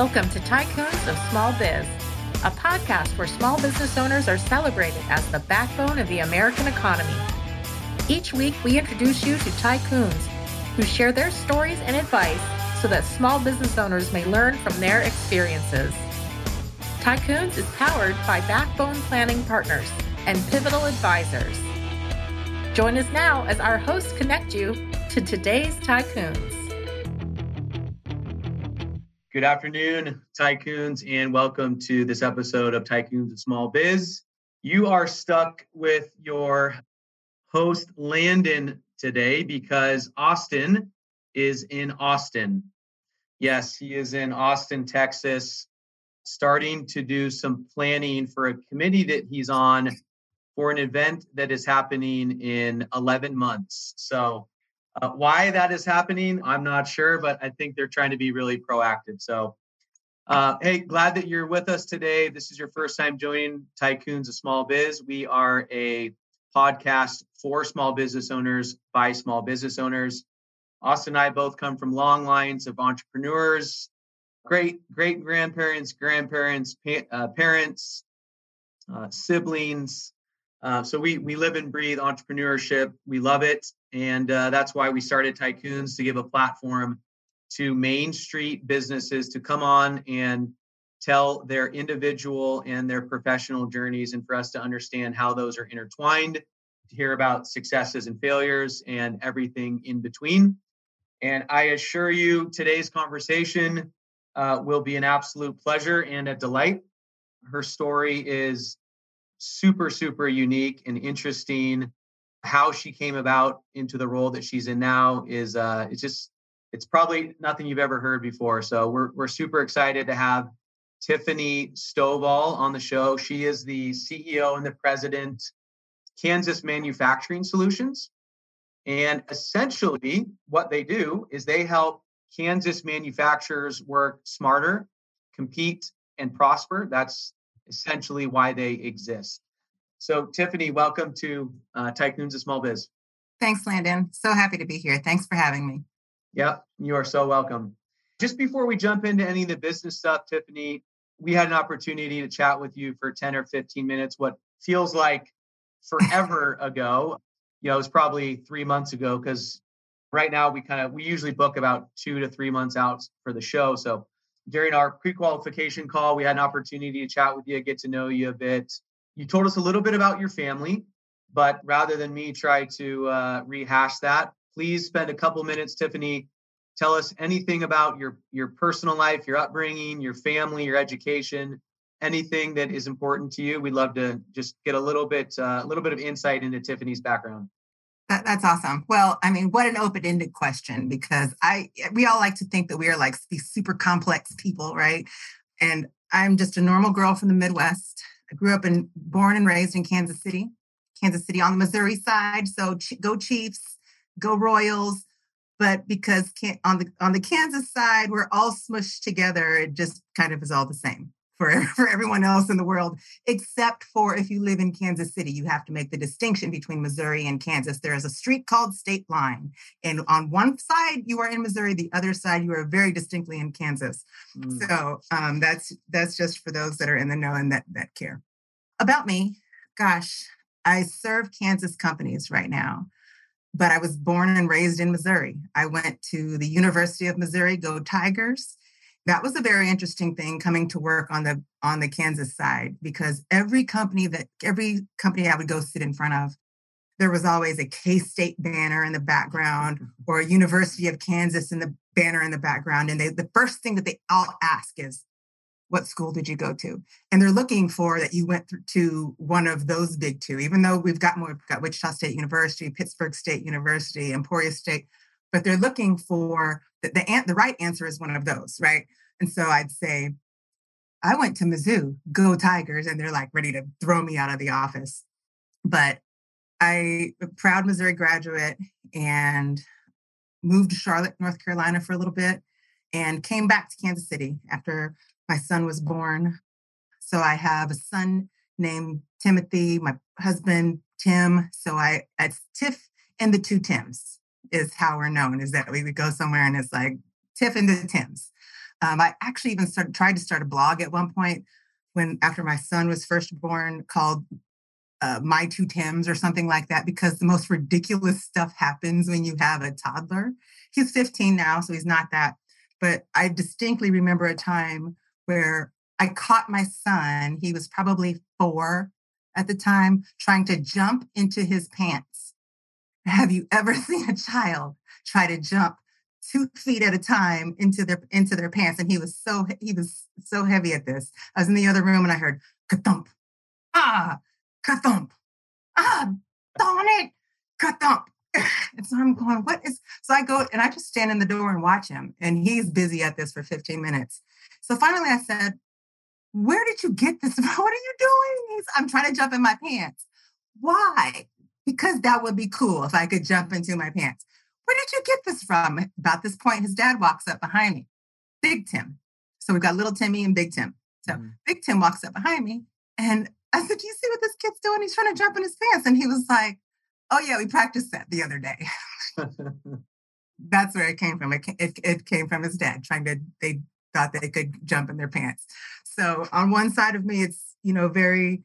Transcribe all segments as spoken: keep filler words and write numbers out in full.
Welcome to Tycoons of Small Biz, a podcast where small business owners are celebrated as the backbone of the American economy. Each week, we introduce you to tycoons who share their stories and advice so that small business owners may learn from their experiences. Tycoons is powered by Backbone Planning Partners and Pivotal Advisors. Join us now as our hosts connect you to today's tycoons. Good afternoon, tycoons, and welcome to this episode of Tycoons of Small Biz. You are stuck with your host, Landon, today because Austin is in Austin. Yes, he is in Austin, Texas, starting to do some planning for a committee that he's on for an event that is happening in eleven months. So Uh, why that is happening, I'm not sure, but I think they're trying to be really proactive. So, uh, hey, glad that you're with us today. This is your first time joining Tycoons of Small Biz. We are a podcast for small business owners by small business owners. Austin and I both come from long lines of entrepreneurs, great, great grandparents, grandparents, pa- uh, parents, uh, siblings. Uh, so we we live and breathe entrepreneurship. We love it. And uh, that's why we started Tycoons, to give a platform to Main Street businesses to come on and tell their individual and their professional journeys, and for us to understand how those are intertwined, to hear about successes and failures and everything in between. And I assure you, today's conversation uh, will be an absolute pleasure and a delight. Her story is super, super unique and interesting. How she came about into the role that she's in now is uh, it's just, it's probably nothing you've ever heard before. So we're we're super excited to have Tiffany Stovall on the show. She is the C E O and the president, Kansas Manufacturing Solutions. And essentially what they do is they help Kansas manufacturers work smarter, compete, and prosper. That's essentially why they exist. So Tiffany, welcome to uh, Tycoons of Small Biz. Thanks, Landon. So happy to be here. Thanks for having me. Yep, you are so welcome. Just before we jump into any of the business stuff, Tiffany, we had an opportunity to chat with you for ten or fifteen minutes, what feels like forever ago. You know, it was probably three months ago, because right now we kind of, we usually book about two to three months out for the show. So during our pre-qualification call, we had an opportunity to chat with you, get to know you a bit. You told us a little bit about your family, but rather than me try to uh, rehash that, please spend a couple minutes, Tiffany. Tell us anything about your, your personal life, your upbringing, your family, your education, anything that is important to you. We'd love to just get a little bit, uh, a little bit of insight into Tiffany's background. That, that's awesome. Well, I mean, what an open-ended question, because I we all like to think that we are like these super complex people, right? And I'm just a normal girl from the Midwest. I grew up and born and raised in Kansas City, Kansas City on the Missouri side. So go Chiefs, go Royals. But because on the on the Kansas side, we're all smushed together. It just kind of is all the same for, for everyone else in the world, except for if you live in Kansas City, you have to make the distinction between Missouri and Kansas. There is a street called State Line. And on one side, you are in Missouri. The other side, you are very distinctly in Kansas. Mm. So um, that's that's just for those that are in the know and that, that care. About me, gosh, I serve Kansas companies right now, but I was born and raised in Missouri. I went to the University of Missouri, go Tigers. That was a very interesting thing, coming to work on the on the Kansas side, because every company that every company I would go sit in front of, there was always a K-State banner in the background or a University of Kansas in the banner in the background. And they, the first thing that they all ask is, what school did you go to? And they're looking for that you went to one of those big two, even though we've got more, we've got Wichita State University, Pittsburgh State University, Emporia State, but they're looking for the the, the right answer is one of those, right? And so I'd say, I went to Mizzou, go Tigers, and they're like ready to throw me out of the office. But I, a proud Missouri graduate, and moved to Charlotte, North Carolina for a little bit, and came back to Kansas City after my son was born. So I have a son named Timothy, my husband, Tim. So I, it's Tiff and the two Tims is how we're known, is that we would go somewhere and it's like Tiff and the Tims. Um, I actually even started, tried to start a blog at one point when after my son was first born called uh, My Two Tims or something like that, because the most ridiculous stuff happens when you have a toddler. He's fifteen now, so he's not that. But I distinctly remember a time where I caught my son. He was probably four at the time, trying to jump into his pants. Have you ever seen a child try to jump two feet at a time into their into their pants? And he was so he was so heavy at this. I was in the other room and I heard ka-thump, ah, ka-thump, ah, darn it, ka-thump. And so I'm going, what is? So I go and I just stand in the door and watch him, and he's busy at this for fifteen minutes. So finally, I said, "Where did you get this? What are you doing?" He's, "I'm trying to jump in my pants." "Why?" "Because that would be cool if I could jump into my pants." "Where did you get this from?" About this point, his dad walks up behind me, Big Tim. So we've got little Timmy and Big Tim. So mm-hmm. Big Tim walks up behind me, and I said, "Do you see what this kid's doing? He's trying to jump in his pants." And he was like, "Oh yeah, we practiced that the other day." That's where it came from. It, it it came from his dad trying to. They thought they could jump in their pants. So on one side of me, it's you know very,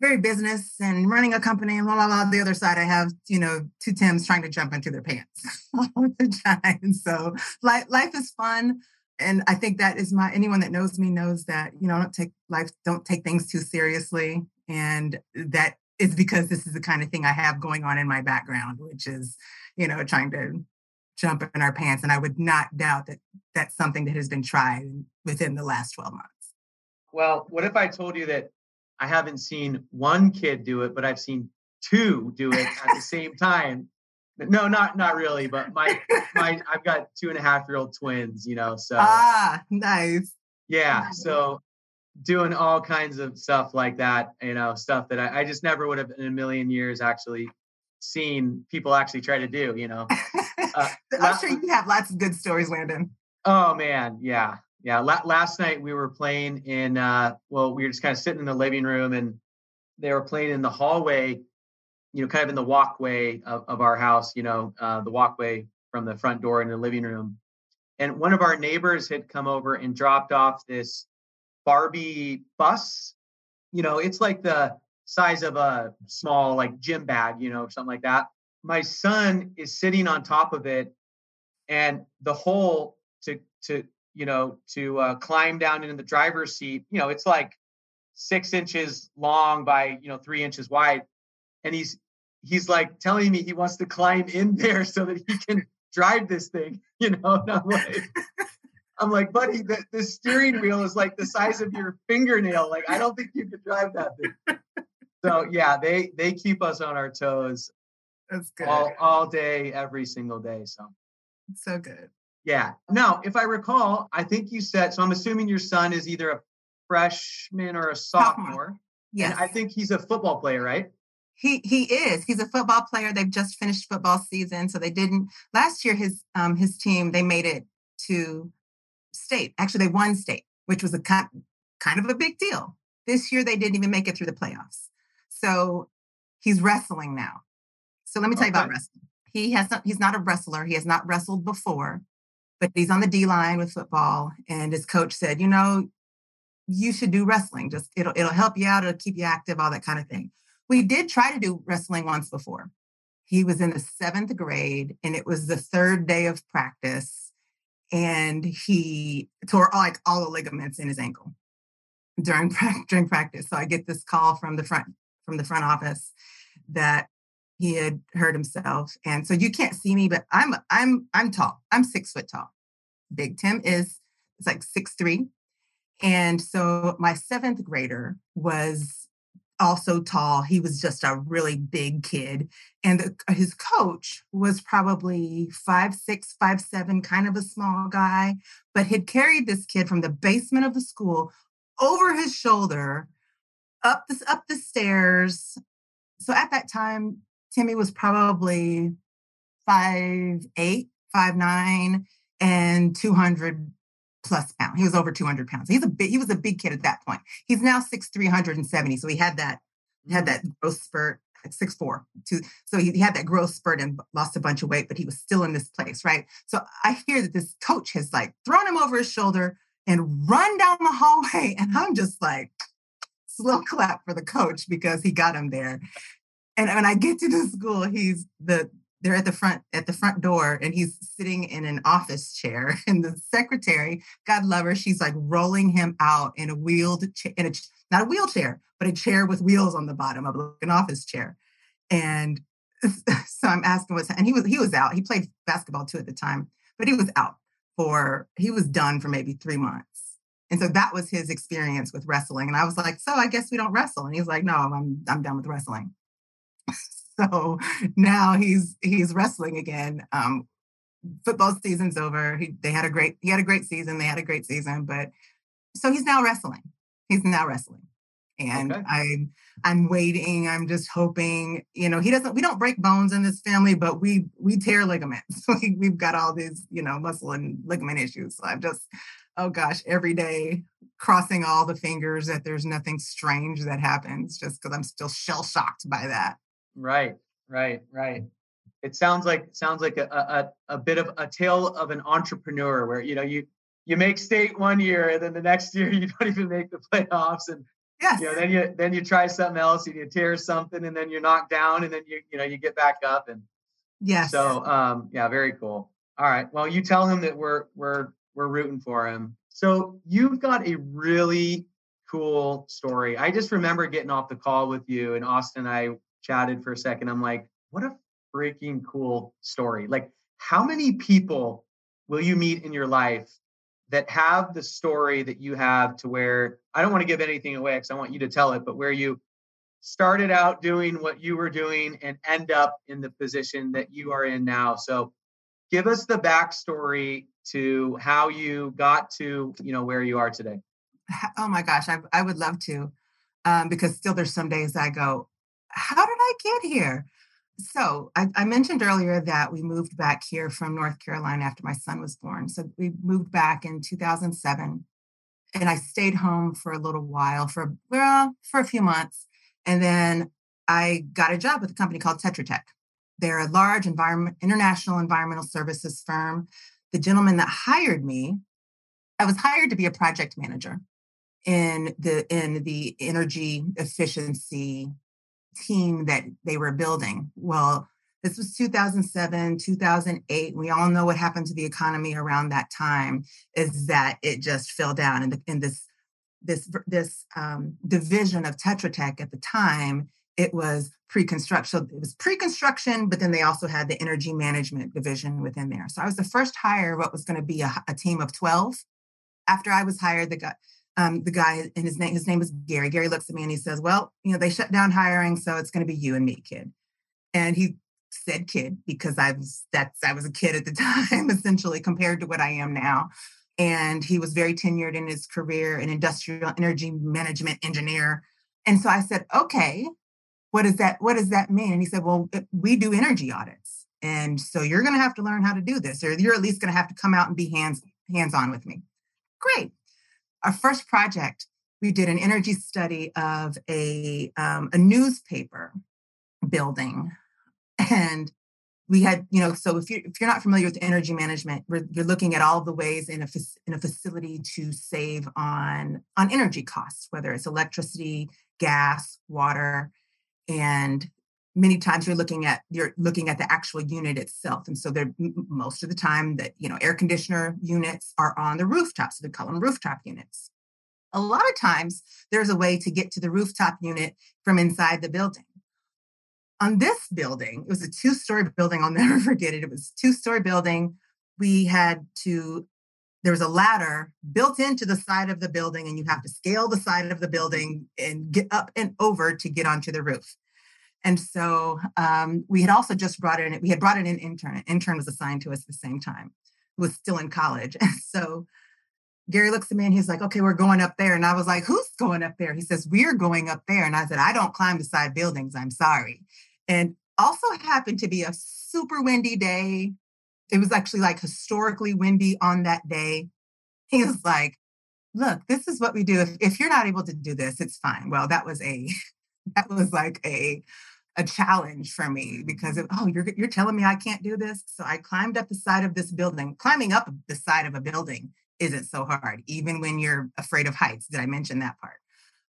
very business and running a company and blah blah blah. The other side, I have you know two Tims trying to jump into their pants all the time. So life life is fun, and I think that is my anyone that knows me knows that you know I don't take life don't take things too seriously, and that. It's because this is the kind of thing I have going on in my background, which is, you know, trying to jump in our pants. And I would not doubt that that's something that has been tried within the last twelve months. Well, what if I told you that I haven't seen one kid do it, but I've seen two do it at the same time? No, not not really. But my my I've got two and a half year old twins, you know, so. Ah, nice. Yeah. So. Doing all kinds of stuff like that, you know, stuff that I, I just never would have in a million years actually seen people actually try to do, you know. Uh, I'm sure you have lots of good stories, Landon. Oh, man. Yeah. Yeah. La- last night we were playing in, uh, well, we were just kind of sitting in the living room and they were playing in the hallway, you know, kind of in the walkway of, of our house, you know, uh, the walkway from the front door in the living room. And one of our neighbors had come over and dropped off this Barbie bus, you know, it's like the size of a small like gym bag, you know, something like that. My son is sitting on top of it, and the hole to to you know to uh, climb down into the driver's seat, you know, it's like six inches long by you know three inches wide, and he's he's like telling me he wants to climb in there so that he can drive this thing, you know. And I'm like. I'm like, buddy, the, the steering wheel is like the size of your fingernail. Like, I don't think you could drive that thing. So yeah, they they keep us on our toes. That's good. All, all day, every single day. So it's so good. Yeah. Now, if I recall, I think you said, so I'm assuming your son is either a freshman or a sophomore. Yes. And I think he's a football player, right? He he is. He's a football player. They've just finished football season. So they didn't last year his um his team, they made it to state. Actually, they won state, which was a kind of a big deal. This year, they didn't even make it through the playoffs. So he's wrestling now. So let me tell okay. you about wrestling. He has not, he's not a wrestler. He has not wrestled before, but he's on the D line with football. And his coach said, you know, you should do wrestling. Just it'll, it'll help you out. It'll keep you active, all that kind of thing. We did try to do wrestling once before. He was in the seventh grade and it was the third day of practice. And he tore all, like all the ligaments in his ankle during during practice. So I get this call from the front from the front office that he had hurt himself. And so you can't see me, but I'm I'm I'm tall. I'm six foot tall. Big Tim is it's like six three, and so my seventh grader was also tall. He was just a really big kid. And the, his coach was probably five, six, five, seven, kind of a small guy, but had carried this kid from the basement of the school over his shoulder, up the, up the stairs. So at that time, Timmy was probably five, eight, five, nine, and two hundred plus pounds. He was over two hundred pounds. He's a big, he was a big kid at that point. He's now six three, one seventy. So he had that, had that growth spurt. six foot four. Two, so he had that growth spurt and lost a bunch of weight, but he was still in this place, right? So I fear that this coach has like thrown him over his shoulder and run down the hallway. And I'm just like, slow clap for the coach because he got him there. And when I get to the school, he's the they're at the front at the front door, and he's sitting in an office chair. And the secretary, God love her, she's like rolling him out in a wheeled chair, in a not a wheelchair, but a chair with wheels on the bottom of an office chair. And so I'm asking what's and he was he was out. He played basketball too at the time, but he was out for he was done for maybe three months. And so that was his experience with wrestling. And I was like, so I guess we don't wrestle. And he's like, no, I'm I'm done with wrestling. So now he's he's wrestling again. Um, football season's over. He they had a great he had a great season. They had a great season, but so he's now wrestling. He's now wrestling, and okay. I'm I'm waiting. I'm just hoping, you know, he doesn't. We don't break bones in this family, but we we tear ligaments. We've got all these, you know, muscle and ligament issues. So I'm just. Oh gosh, every day, crossing all the fingers that there's nothing strange that happens just because I'm still shell shocked by that. Right, right, right. It sounds like sounds like a, a a bit of a tale of an entrepreneur where, you know, you you make state one year and then the next year you don't even make the playoffs. And yes. you know, then you then you try something else and you tear something and then you're knocked down and then you you know you get back up. And yes. So um yeah, very cool. All right. Well, you tell him that we're we're We're rooting for him. So you've got a really cool story. I just remember getting off the call with you and Austin and I chatted for a second. I'm like, what a freaking cool story. Like, how many people will you meet in your life that have the story that you have to where, I don't want to give anything away because I want you to tell it, but where you started out doing what you were doing and end up in the position that you are in now. So give us the backstory to how you got to, you know, where you are today. Oh my gosh, I, I would love to, um, because still there's some days I go, how did I get here? So I, I mentioned earlier that we moved back here from North Carolina after my son was born. So we moved back in two thousand seven, and I stayed home for a little while, for well, for a few months, and then I got a job with a company called Tetra Tech. They're a large environment, international environmental services firm. The gentleman that hired me, I was hired to be a project manager in the in the energy efficiency team that they were building. Well, this was two thousand seven, two thousand eight. We all know what happened to the economy around that time is that it just fell down. And, the, and this this this um, division of Tetra Tech at the time, it was pre-construction. So it was pre-construction, but then they also had the energy management division within there. So I was the first hire of what was going to be a, a team of twelve. After I was hired, the guy, um, the guy, and his name, his name was Gary. Gary looks at me and he says, "Well, you know, they shut down hiring, so it's going to be you and me, kid." And he said, "Kid," because I was that's I was a kid at the time, essentially, compared to what I am now. And he was very tenured in his career, an industrial energy management engineer. And so I said, "Okay. What does that, what does that mean?" And he said, "Well, we do energy audits. And so you're going to have to learn how to do this, or you're at least going to have to come out and be hands, hands-on with me." Great. Our first project, we did an energy study of a, um, a newspaper building. And we had, you know, so if you're, if you're not familiar with energy management, we're, you're looking at all the ways in a, in a facility to save on, on energy costs, whether it's electricity, gas, water. And many times you're looking at you're looking at the actual unit itself. And so they're most of the time that, you know, air conditioner units are on the rooftops. So they call them rooftop units. A lot of times there's a way to get to the rooftop unit from inside the building. On this building, it was a two-story building. I'll never forget it. It was a two-story building. We had to, there was a ladder built into the side of the building, and you have to scale the side of the building and get up and over to get onto the roof. And so um, we had also just brought in, we had brought in an intern. An intern was assigned to us at the same time, who was still in college. And so Gary looks at me and he's like, "Okay, we're going up there." And I was like, "Who's going up there?" He says, "We're going up there." And I said, "I don't climb the side buildings. I'm sorry." And also happened to be a super windy day. It was actually like historically windy on that day. He was like, "Look, this is what we do. If, if you're not able to do this, it's fine." Well, that was a, that was like a a challenge for me because of, oh, you're, you're telling me I can't do this. So I climbed up the side of this building. Climbing up the side of a building isn't so hard, even when you're afraid of heights. Did I mention that part?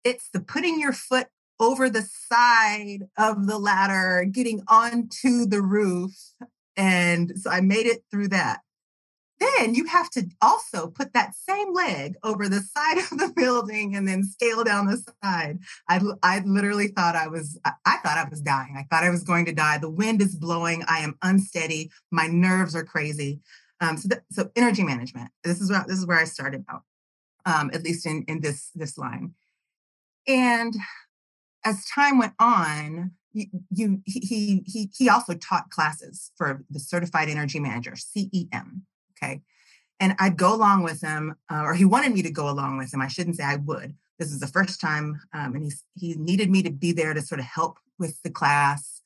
It's the putting your foot over the side of the ladder, getting onto the roof. And so I made it through that. Then you have to also put that same leg over the side of the building and then scale down the side. I, I literally thought I was, I thought I was dying. I thought I was going to die. The wind is blowing. I am unsteady. My nerves are crazy. Um, so, th- so energy management, this is what, this is where I started out, um, at least in, in this, this line. And as time went on, you, you he, he, he also taught classes for the Certified Energy Manager, C E M. Okay. And I'd go along with him, uh, or he wanted me to go along with him. I shouldn't say I would. This is the first time. Um, and he, he needed me to be there to sort of help with the class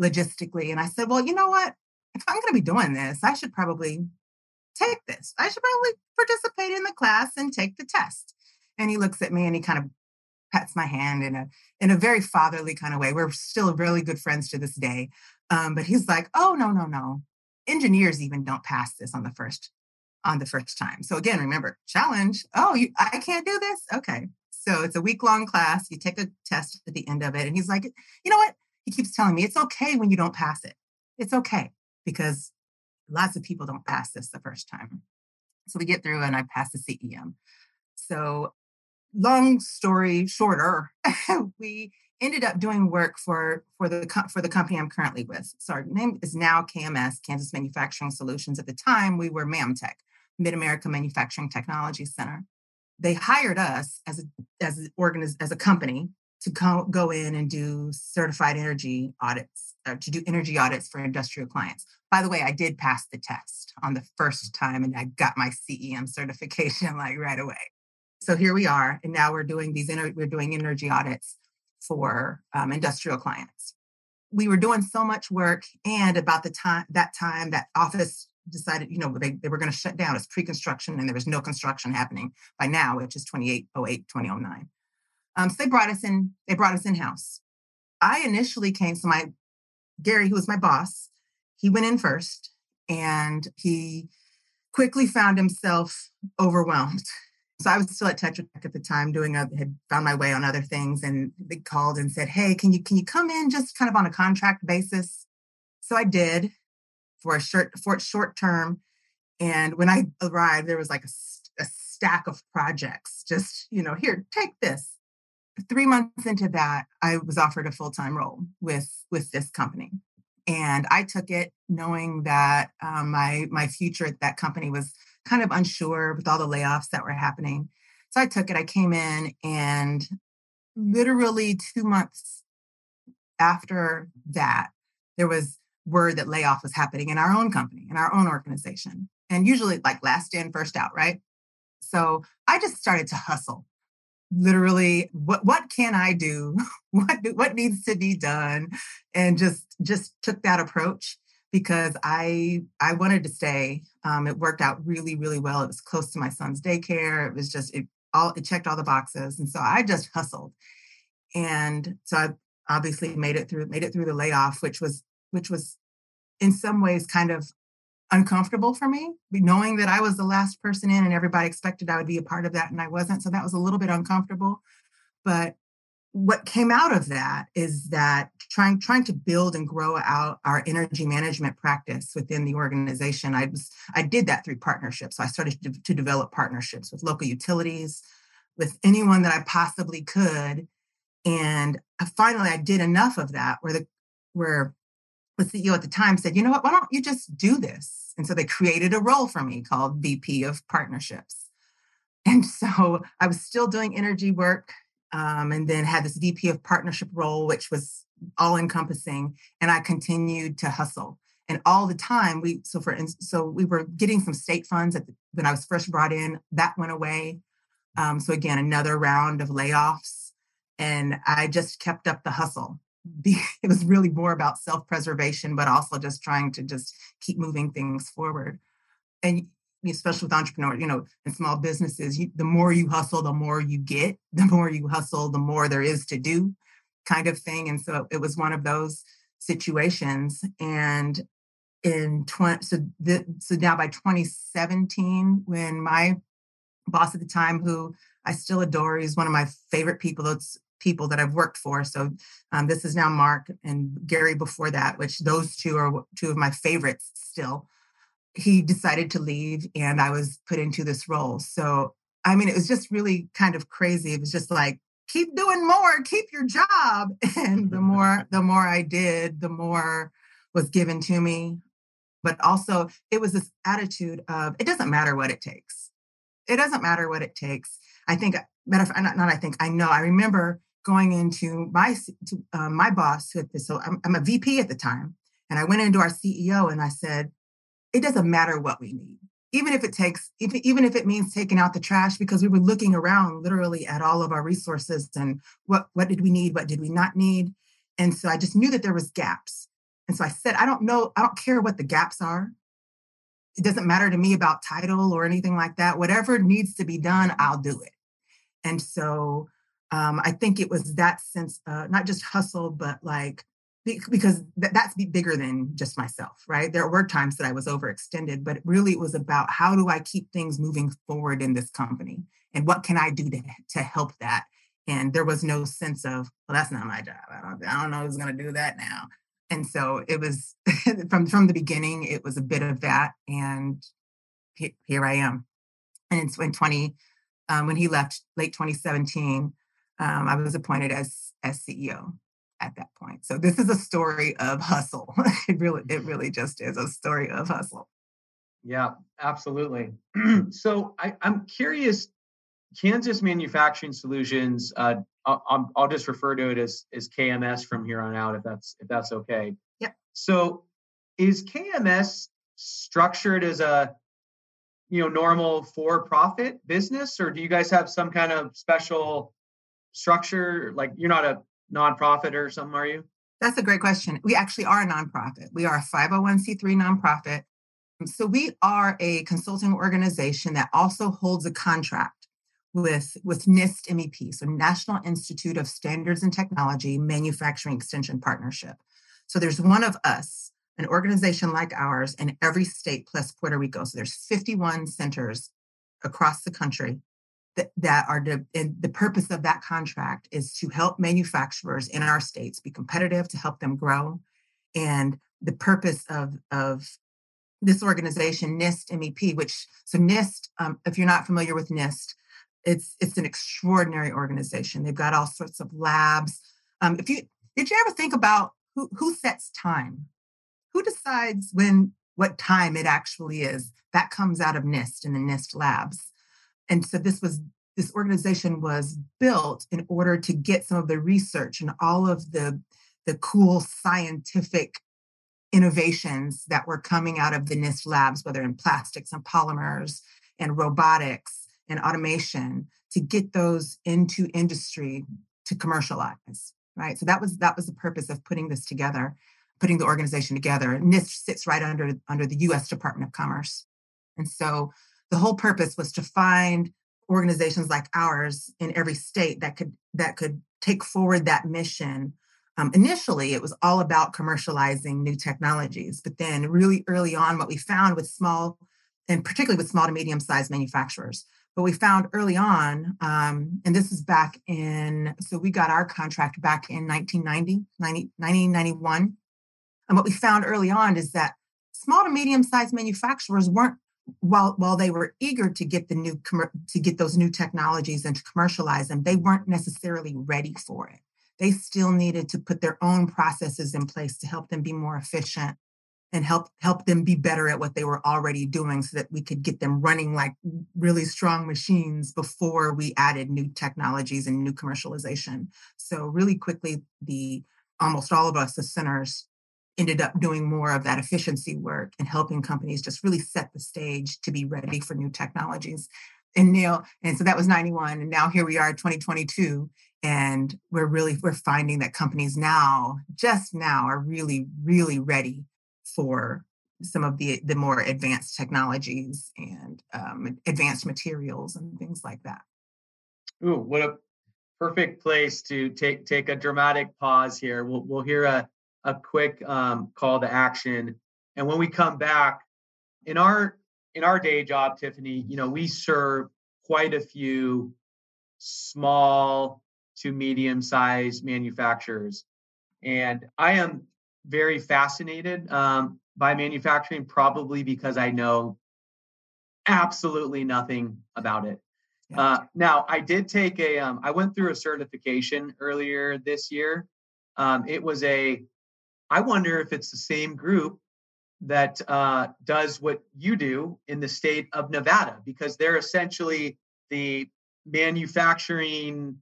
logistically. And I said, well, you know what? If I'm going to be doing this, I should probably take this. I should probably participate in the class and take the test. And he looks at me and he kind of pats my hand in a, in a very fatherly kind of way. We're still really good friends to this day. Um, but he's like, oh, no, no, no. Engineers even don't pass this on the first, on the first time. So again, remember, challenge. Oh, you, I can't do this. Okay. So it's a week long class. You take a test at the end of it. And he's like, you know what? He keeps telling me it's okay when you don't pass it. It's okay because lots of people don't pass this the first time. So we get through and I pass the C E M. So long story shorter, we ended up doing work for, for the for the company I'm currently with. So our name is now K M S, Kansas Manufacturing Solutions. At the time, we were MAMTECH, Mid-America Manufacturing Technology Center. They hired us as a, as, an organiz, as a company to go, go in and do certified energy audits, or to do energy audits for industrial clients. By the way, I did pass the test on the first time and I got my C E M certification like right away. So here we are, and now we're doing these we're doing energy audits for um, industrial clients. We were doing so much work, and about the time that time that office decided, you know, they, they were going to shut down. It's pre-construction, and there was no construction happening by now, which is twenty-eight oh eight, twenty oh nine. Um, so they brought us in. They brought us in house. I initially came. So my Gary, who was my boss, he went in first, and he quickly found himself overwhelmed. So I was still at Tetra Tech at the time, doing I had found my way on other things, and they called and said, "Hey, can you can you come in just kind of on a contract basis?" So I did for a short for a short term, and when I arrived, there was like a, a stack of projects. Just you know, here, take this. Three months into that, I was offered a full-time role with with this company, and I took it, knowing that um, my my future at that company was kind of unsure with all the layoffs that were happening. So I took it, I came in, and literally two months after that, there was word that layoff was happening in our own company, in our own organization. And usually like last in, first out, right? So I just started to hustle. Literally, what what can I do? What do, what needs to be done? And just just took that approach, because I I wanted to stay. Um, it worked out really, really well. It was close to my son's daycare. It was just, it all it checked all the boxes. And so I just hustled. And so I obviously made it through, made it through the layoff, which was, which was in some ways kind of uncomfortable for me, knowing that I was the last person in and everybody expected I would be a part of that and I wasn't. So that was a little bit uncomfortable. But what came out of that is that trying trying to build and grow out our energy management practice within the organization, I was I did that through partnerships. So I started to, to develop partnerships with local utilities, with anyone that I possibly could, and finally I did enough of that where the where the C E O at the time said, you know what, why don't you just do this? And so they created a role for me called V P of Partnerships, and so I was still doing energy work. Um, and then had this V P of partnership role, which was all encompassing. And I continued to hustle. And all the time, we so for so we were getting some state funds at the, when I was first brought in. That went away. Um, so again, another round of layoffs. And I just kept up the hustle. It was really more about self-preservation, but also just trying to just keep moving things forward. And especially with entrepreneurs, you know, and small businesses, you, the more you hustle, the more you get, the more you hustle, the more there is to do. kind of thing. And so it was one of those situations. And in twenty, so the, so now by twenty seventeen, when my boss at the time, who I still adore, he's one of my favorite people. That's people that I've worked for. So um, this is now Mark, and Gary before that, which those two are two of my favorites still. He decided to leave, and I was put into this role. So, I mean, it was just really kind of crazy. It was just like, keep doing more, keep your job. And the more, the more I did, the more was given to me. But also it was this attitude of, it doesn't matter what it takes. It doesn't matter what it takes. I think, matter of fact, not, not I think, I know, I remember going into my, to, uh, my boss, who so I'm, I'm a V P at the time. And I went into our C E O and I said, it doesn't matter what we need. Even if it takes, if, even if it means taking out the trash, because we were looking around literally at all of our resources and what, what did we need? What did we not need? And so I just knew that there was gaps. And so I said, I don't know, I don't care what the gaps are. It doesn't matter to me about title or anything like that. Whatever needs to be done, I'll do it. And so um, I think it was that sense, uh, not just hustle, but like, because that's bigger than just myself, right? There were times that I was overextended, but really it was about how do I keep things moving forward in this company? And what can I do to, to help that? And there was no sense of, well, that's not my job. I don't, I don't know who's going to do that now. And so it was from, from the beginning, it was a bit of that. And here I am. And it's when twenty, um, when he left late twenty seventeen, um, I was appointed as, as C E O. At that point. So this is a story of hustle. It really, it really just is a story of hustle. Yeah, absolutely. So I, I'm curious, Kansas Manufacturing Solutions, uh, I'll, I'll just refer to it as, as K M S from here on out, if that's, if that's okay. Yeah. So is K M S structured as a, you know, normal for-profit business, or do you guys have some kind of special structure? Like you're not a nonprofit or something, are you? That's a great question. We actually are a nonprofit. We are a five oh one c three nonprofit. So we are a consulting organization that also holds a contract with, with NIST M E P, so National Institute of Standards and Technology Manufacturing Extension Partnership. So there's one of us, an organization like ours, in every state plus Puerto Rico. So there's fifty-one centers across the country that are the, and the purpose of that contract is to help manufacturers in our states be competitive, to help them grow. And the purpose of, of this organization, NIST M E P, which, so NIST, um, if you're not familiar with NIST, it's it's an extraordinary organization. They've got all sorts of labs. Um, if you did you ever think about who who sets time? Who decides when, what time it actually is? That comes out of NIST and the NIST labs. And so this was, this organization was built in order to get some of the research and all of the, the cool scientific innovations that were coming out of the NIST labs, whether in plastics and polymers and robotics and automation, to get those into industry to commercialize, right? So that was, that was the purpose of putting this together, putting the organization together. NIST sits right under, under the U S Department of Commerce. And so the whole purpose was to find organizations like ours in every state that could that could take forward that mission. Um, initially, it was all about commercializing new technologies, but then really early on, what we found with small, and particularly with small to medium-sized manufacturers, but we found early on, um, and this is back in, so we got our contract back in nineteen ninety, nineteen ninety-one, and what we found early on is that small to medium-sized manufacturers weren't, While while they were eager to get the new to get those new technologies and to commercialize them, they weren't necessarily ready for it. They still needed to put their own processes in place to help them be more efficient and help help them be better at what they were already doing, so that we could get them running like really strong machines before we added new technologies and new commercialization. So really quickly, the almost all of us, the centers, ended up doing more of that efficiency work and helping companies just really set the stage to be ready for new technologies. And Neil, and so that was ninety-one. And now here we are, twenty twenty-two. And we're really, we're finding that companies now, just now, are really, really ready for some of the, the more advanced technologies and um, advanced materials and things like that. Ooh, what a perfect place to take take a dramatic pause here. We'll we'll hear a a quick um, call to action, and when we come back, in our in our day job, Tiffany, you know, we serve quite a few small to medium-sized manufacturers, and I am very fascinated um, by manufacturing, probably because I know absolutely nothing about it. Uh, now, I did take a, um, I went through a certification earlier this year. Um, it was a, I wonder if it's the same group that uh, does what you do in the state of Nevada, because they're essentially the manufacturing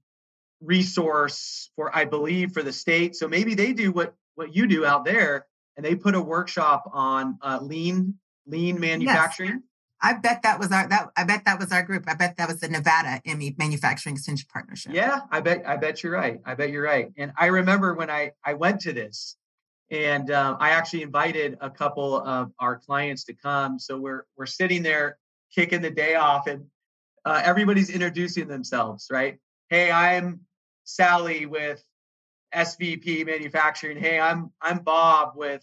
resource for, I believe, for the state. So maybe they do what, what you do out there, and they put a workshop on uh, lean, lean manufacturing. Yes. I bet that was our that I bet that was our group. I bet that was the Nevada M E P Manufacturing Extension Partnership. Yeah, I bet I bet you're right. I bet you're right. And I remember when I, I went to this, and um, I actually invited a couple of our clients to come. So we're we're sitting there kicking the day off, and uh, everybody's introducing themselves, right? Hey, I'm Sally with S V P Manufacturing. Hey, I'm I'm Bob with,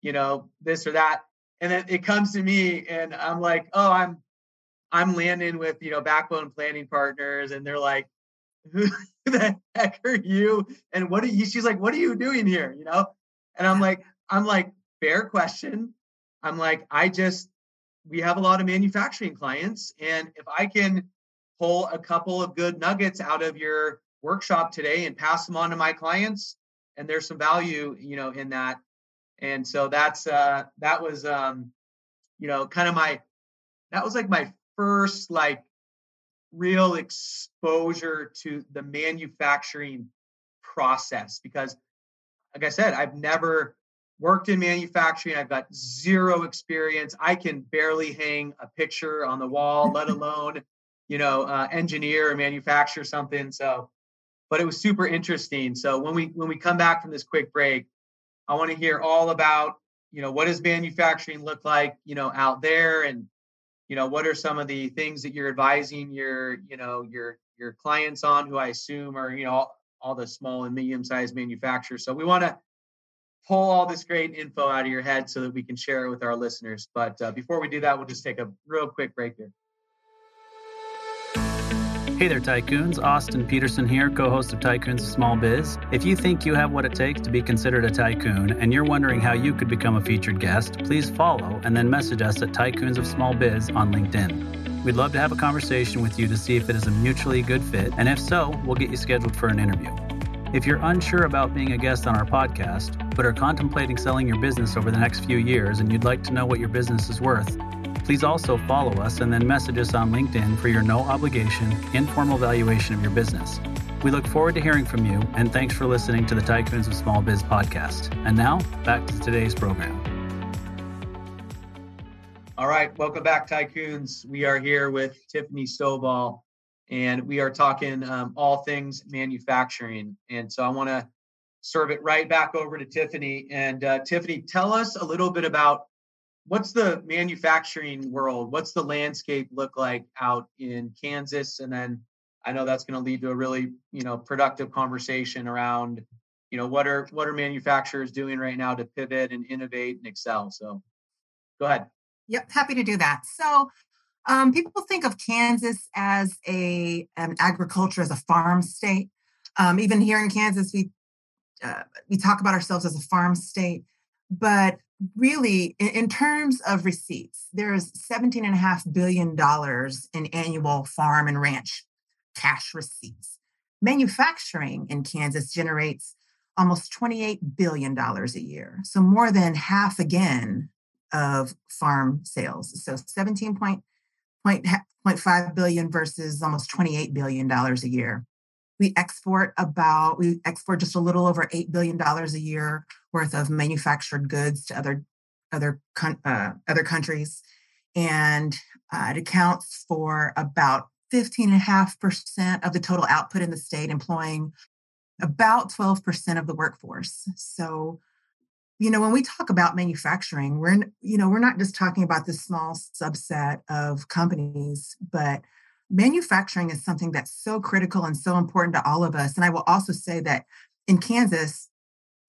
you know, this or that. And then it comes to me, and I'm like, "Oh, I'm, I'm Landon with, you know, Backbone Planning Partners," and they're like, "Who the heck are you? And what are you?" She's like, "What are you doing here?" You know, and I'm like, "I'm like, fair question. I'm like, I just, we have a lot of manufacturing clients, and if I can pull a couple of good nuggets out of your workshop today and pass them on to my clients, and there's some value, you know, in that." And so that's, uh, that was, um, you know, kind of my, that was like my first like real exposure to the manufacturing process, because like I said, I've never worked in manufacturing. I've got zero experience. I can barely hang a picture on the wall, let alone, you know, uh, engineer or manufacture something. So, but it was super interesting. So when we, when we come back from this quick break, I want to hear all about, you know, what does manufacturing look like, you know, out there, and, you know, what are some of the things that you're advising your, you know, your, your clients on, who I assume are, you know, all, all the small and medium-sized manufacturers. So we want to pull all this great info out of your head so that we can share it with our listeners. But uh, before we do that, we'll just take a real quick break here. Hey there, Tycoons. Austin Peterson here, co-host of Tycoons of Small Biz. If you think you have what it takes to be considered a tycoon and you're wondering how you could become a featured guest, please follow and then message us at Tycoons of Small Biz on LinkedIn. We'd love to have a conversation with you to see if it is a mutually good fit, and if so, we'll get you scheduled for an interview. If you're unsure about being a guest on our podcast, but are contemplating selling your business over the next few years and you'd like to know what your business is worth, please also follow us and then message us on LinkedIn for your no-obligation, informal valuation of your business. We look forward to hearing from you, and thanks for listening to the Tycoons of Small Biz podcast. And now, back to today's program. All right, welcome back, Tycoons. We are here with Tiffany Stovall, and we are talking um, all things manufacturing. And so I want to serve it right back over to Tiffany. And uh, Tiffany, tell us a little bit about what's the manufacturing world? What's the landscape look like out in Kansas? And then I know that's going to lead to a really, you know, productive conversation around, you know, what are what are manufacturers doing right now to pivot and innovate and excel? So go ahead. Yep, happy to do that. So um, people think of Kansas as a an agriculture, as a farm state. Um, even here in Kansas, we uh, we talk about ourselves as a farm state, but really, in terms of receipts, there's seventeen and a half billion dollars in annual farm and ranch cash receipts. Manufacturing in Kansas generates almost twenty-eight billion dollars a year. So more than half again of farm sales. So seventeen point five billion dollars versus almost twenty-eight billion dollars a year. We export about, we export just a little over eight billion dollars a year worth of manufactured goods to other other uh, other countries. And uh, it accounts for about fifteen point five percent of the total output in the state, employing about twelve percent of the workforce. So, you know, when we talk about manufacturing, we're, in, you know, we're not just talking about this small subset of companies, but manufacturing is something that's so critical and so important to all of us. And I will also say that in Kansas,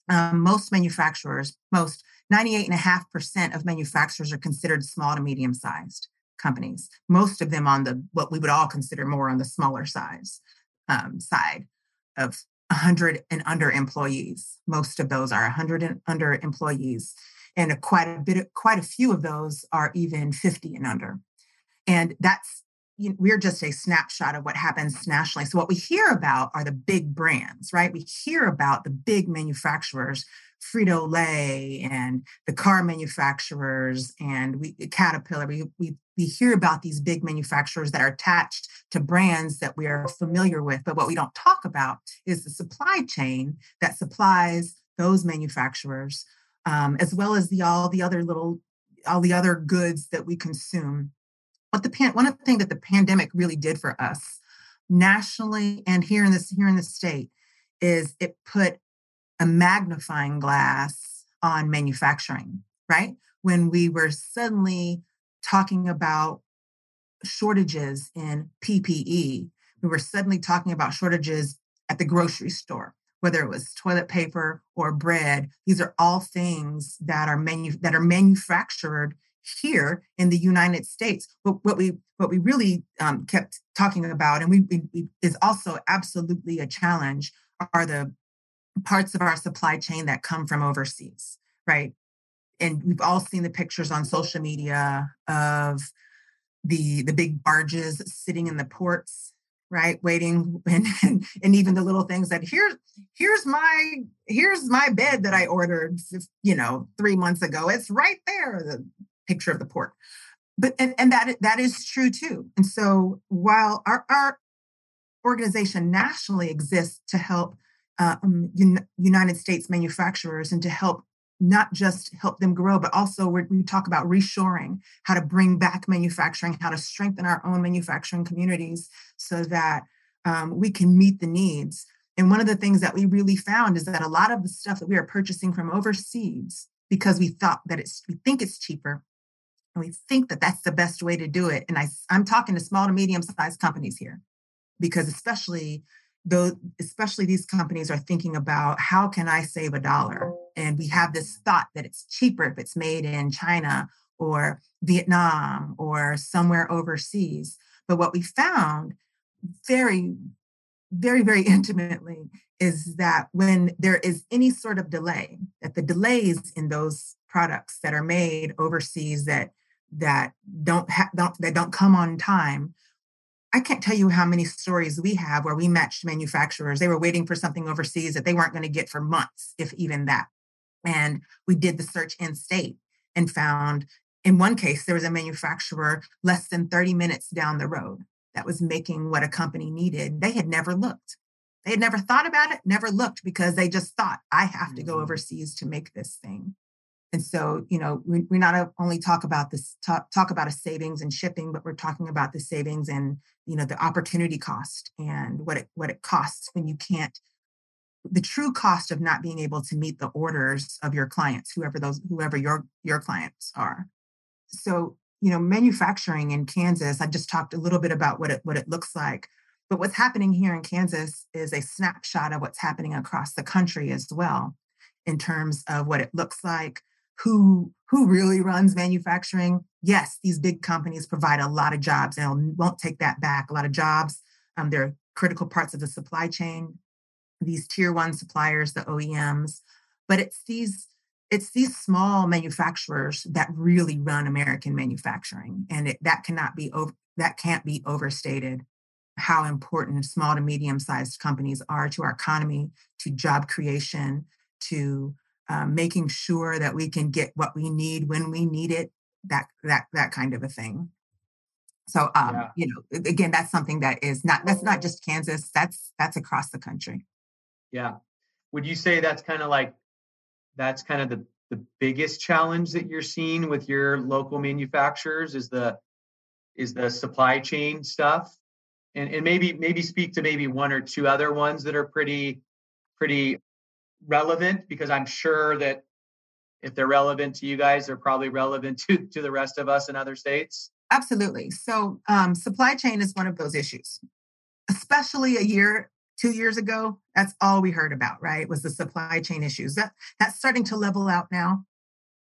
um, most manufacturers, most ninety-eight point five percent of manufacturers are considered small to medium-sized companies. Most of them on the what we would all consider more on the smaller size um, side of one hundred and under employees. Most of those are one hundred and under employees, and a, quite a bit, quite a few of those are even fifty and under. And that's you know, we're just a snapshot of what happens nationally. So what we hear about are the big brands, right? We hear about the big manufacturers, Frito-Lay and the car manufacturers and we, Caterpillar. We, we we hear about these big manufacturers that are attached to brands that we are familiar with. But what we don't talk about is the supply chain that supplies those manufacturers, um, as well as the all the other little all the other goods that we consume. But the pan, one of the things that the pandemic really did for us nationally and here in this here in the state is it put a magnifying glass on manufacturing, right? When we were suddenly talking about shortages in P P E, we were suddenly talking about shortages at the grocery store, whether it was toilet paper or bread. These are all things that are manu- that are manufactured here in the United States. But what we what we really um, kept talking about, and we, we, we is also absolutely a challenge, are the parts of our supply chain that come from overseas, right? And we've all seen the pictures on social media of the the big barges sitting in the ports, right, waiting, and and, and even the little things that here's here's my here's my bed that I ordered, you know, three months ago. It's right there, the picture of the port. But and and that that is true too. And so while our our organization nationally exists to help Um, un- United States manufacturers and to help not just help them grow, but also we're, we talk about reshoring, how to bring back manufacturing, how to strengthen our own manufacturing communities so that um, we can meet the needs. And one of the things that we really found is that a lot of the stuff that we are purchasing from overseas, because we thought that it's, we think it's cheaper, and we think that that's the best way to do it. And I, I'm talking to small to medium-sized companies here, because especially Though, especially these companies are thinking about how can I save a dollar? And we have this thought that it's cheaper if it's made in China or Vietnam or somewhere overseas. But what we found very, very, very intimately is that when there is any sort of delay, that the delays in those products that are made overseas that that don't ha- don't that don't come on time. I can't tell you how many stories we have where we matched manufacturers. They were waiting for something overseas that they weren't going to get for months, if even that. And we did the search in state and found in one case, there was a manufacturer less than thirty minutes down the road that was making what a company needed. They had never looked. They had never thought about it, never looked, because they just thought, I have to go overseas to make this thing. And so, you know, we, we not only talk about this, talk, talk about a savings and shipping, but we're talking about the savings and, you know, the opportunity cost and what it what it costs when you can't, the true cost of not being able to meet the orders of your clients, whoever those, whoever your your clients are. So, you know, manufacturing in Kansas, I just talked a little bit about what it what it looks like. But what's happening here in Kansas is a snapshot of what's happening across the country as well, in terms of what it looks like. Who who really runs manufacturing? Yes, these big companies provide a lot of jobs, and won't take that back. A lot of jobs. Um, they're critical parts of the supply chain. These tier one suppliers, the O E Ms, but it's these it's these small manufacturers that really run American manufacturing, and it, that cannot be over, that can't be overstated. How important small to medium sized companies are to our economy, to job creation, to Uh, making sure that we can get what we need when we need it, that that that kind of a thing. So, um, yeah. you know, again, that's something that is not that's not just Kansas. That's that's across the country. Yeah, would you say that's kind of like that's kind of the the biggest challenge that you're seeing with your local manufacturers is the is the supply chain stuff, and and maybe maybe speak to maybe one or two other ones that are pretty pretty. relevant, because I'm sure that if they're relevant to you guys, they're probably relevant to, to the rest of us in other states. Absolutely. So um, supply chain is one of those issues, especially a year, two years ago. That's all we heard about, right? Was the supply chain issues. That that's starting to level out now.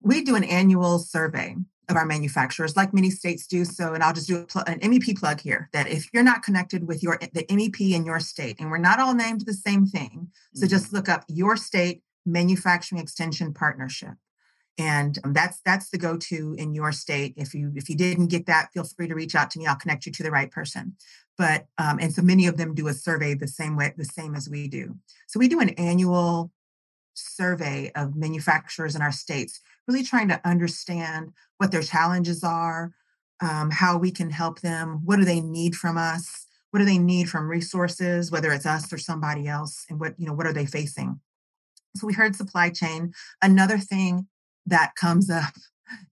We do an annual survey of our manufacturers, like many states do. So, and I'll just do a pl- an M E P plug here, that if you're not connected with your the M E P in your state, and we're not all named the same thing, so just look up your state manufacturing extension partnership. And that's that's the go-to in your state. If you if you didn't get that, feel free to reach out to me. I'll connect you to the right person. But um, and so many of them do a survey the same way, the same as we do. So we do an annual survey of manufacturers in our states, really trying to understand what their challenges are, um, how we can help them, what do they need from us, what do they need from resources, whether it's us or somebody else, and what you know what are they facing. So we heard supply chain. Another thing that comes up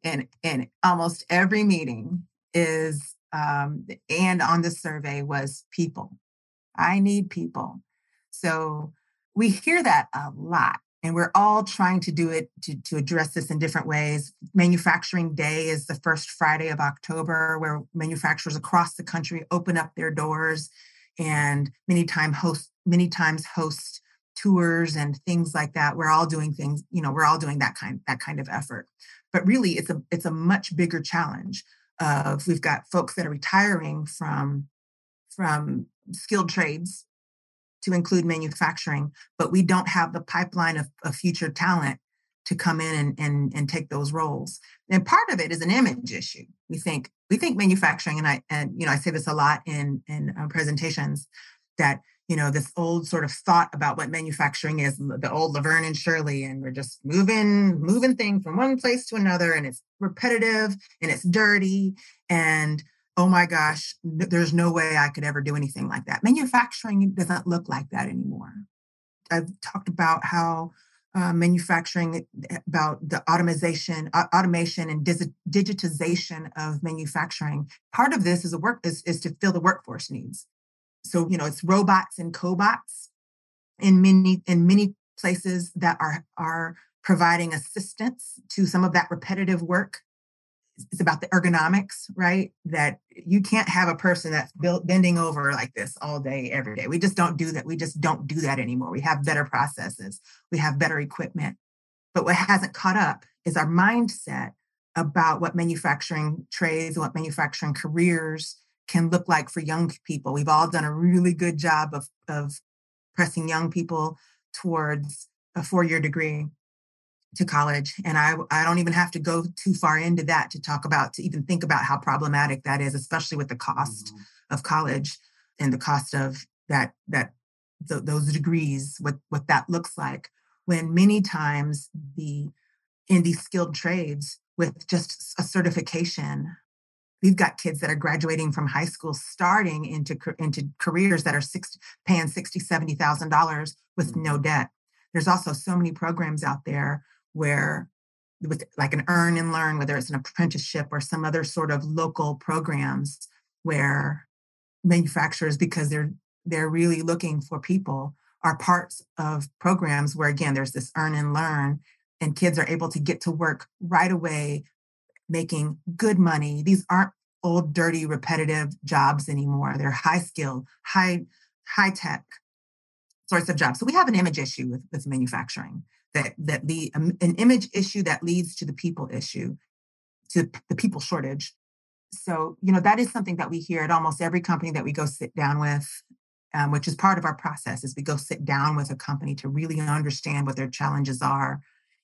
in, in almost every meeting is, um, and on the survey was people. I need people. So we hear that a lot, and we're all trying to do it to, to address this in different ways. Manufacturing Day is the first Friday of October, where manufacturers across the country open up their doors and many time host, many times host tours and things like that. We're all doing things, you know, we're all doing that kind, that kind of effort. But really, it's a it's a much bigger challenge of we've got folks that are retiring from, from skilled trades to include manufacturing, but we don't have the pipeline of, of future talent to come in and, and, and take those roles. And part of it is an image issue. We think, we think manufacturing, and I, and, you know, I say this a lot in, in uh, presentations, that, you know, this old sort of thought about what manufacturing is, the old Laverne and Shirley, and we're just moving, moving things from one place to another, and it's repetitive and it's dirty. And oh my gosh, there's no way I could ever do anything like that. Manufacturing doesn't look like that anymore. I've talked about how uh, manufacturing, about the automation, automation and digitization of manufacturing. Part of this is a work is, is to fill the workforce needs. So, you know, it's robots and cobots in many in many places that are, are providing assistance to some of that repetitive work. It's about the ergonomics, right? That you can't have a person that's built, bending over like this all day, every day. We just don't do that. We just don't do that anymore. We have better processes. We have better equipment. But what hasn't caught up is our mindset about what manufacturing trades, what manufacturing careers can look like for young people. We've all done a really good job of, of pressing young people towards a four-year degree to college. And I, I don't even have to go too far into that to talk about, to even think about how problematic that is, especially with the cost mm-hmm. of college and the cost of that, that th- those degrees, what, what that looks like, when many times the, in these skilled trades with just a certification, we've got kids that are graduating from high school, starting into, into careers that are six, paying sixty thousand dollars, seventy thousand dollars with no debt. There's also so many programs out there where, with like an earn and learn, whether it's an apprenticeship or some other sort of local programs, where manufacturers, because they're they're really looking for people, are parts of programs where, again, there's this earn and learn, and kids are able to get to work right away, making good money. These aren't old, dirty, repetitive jobs anymore. They're high skill, high, high tech sorts of jobs. So we have an image issue with, with manufacturing, that, that the, um, an image issue that leads to the people issue, to the people shortage. So, you know, that is something that we hear at almost every company that we go sit down with, um, which is part of our process, is we go sit down with a company to really understand what their challenges are.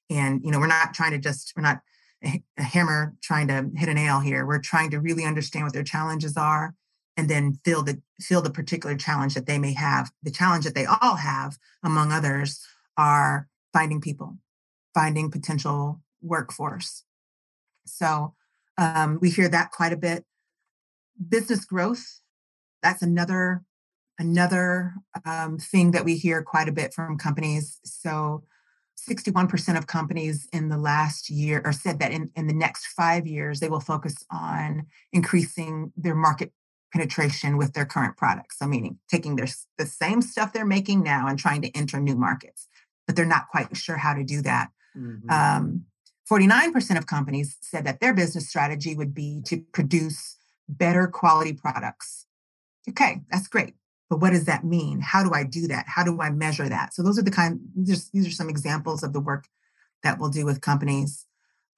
And, you know, we're not trying to just, we're not, a hammer trying to hit a nail here. We're trying to really understand what their challenges are, and then fill the fill the particular challenge that they may have. The challenge that they all have, among others, are finding people, finding potential workforce. So um, we hear that quite a bit. Business growth, that's another another um, thing that we hear quite a bit from companies. So sixty-one percent of companies in the last year, or said that in, in the next five years, they will focus on increasing their market penetration with their current products. So meaning taking their the same stuff they're making now and trying to enter new markets, but they're not quite sure how to do that. Mm-hmm. Um, forty-nine percent of companies said that their business strategy would be to produce better quality products. Okay, that's great. But what does that mean? How do I do that? How do I measure that? So those are the kind, these are some examples of the work that we'll do with companies.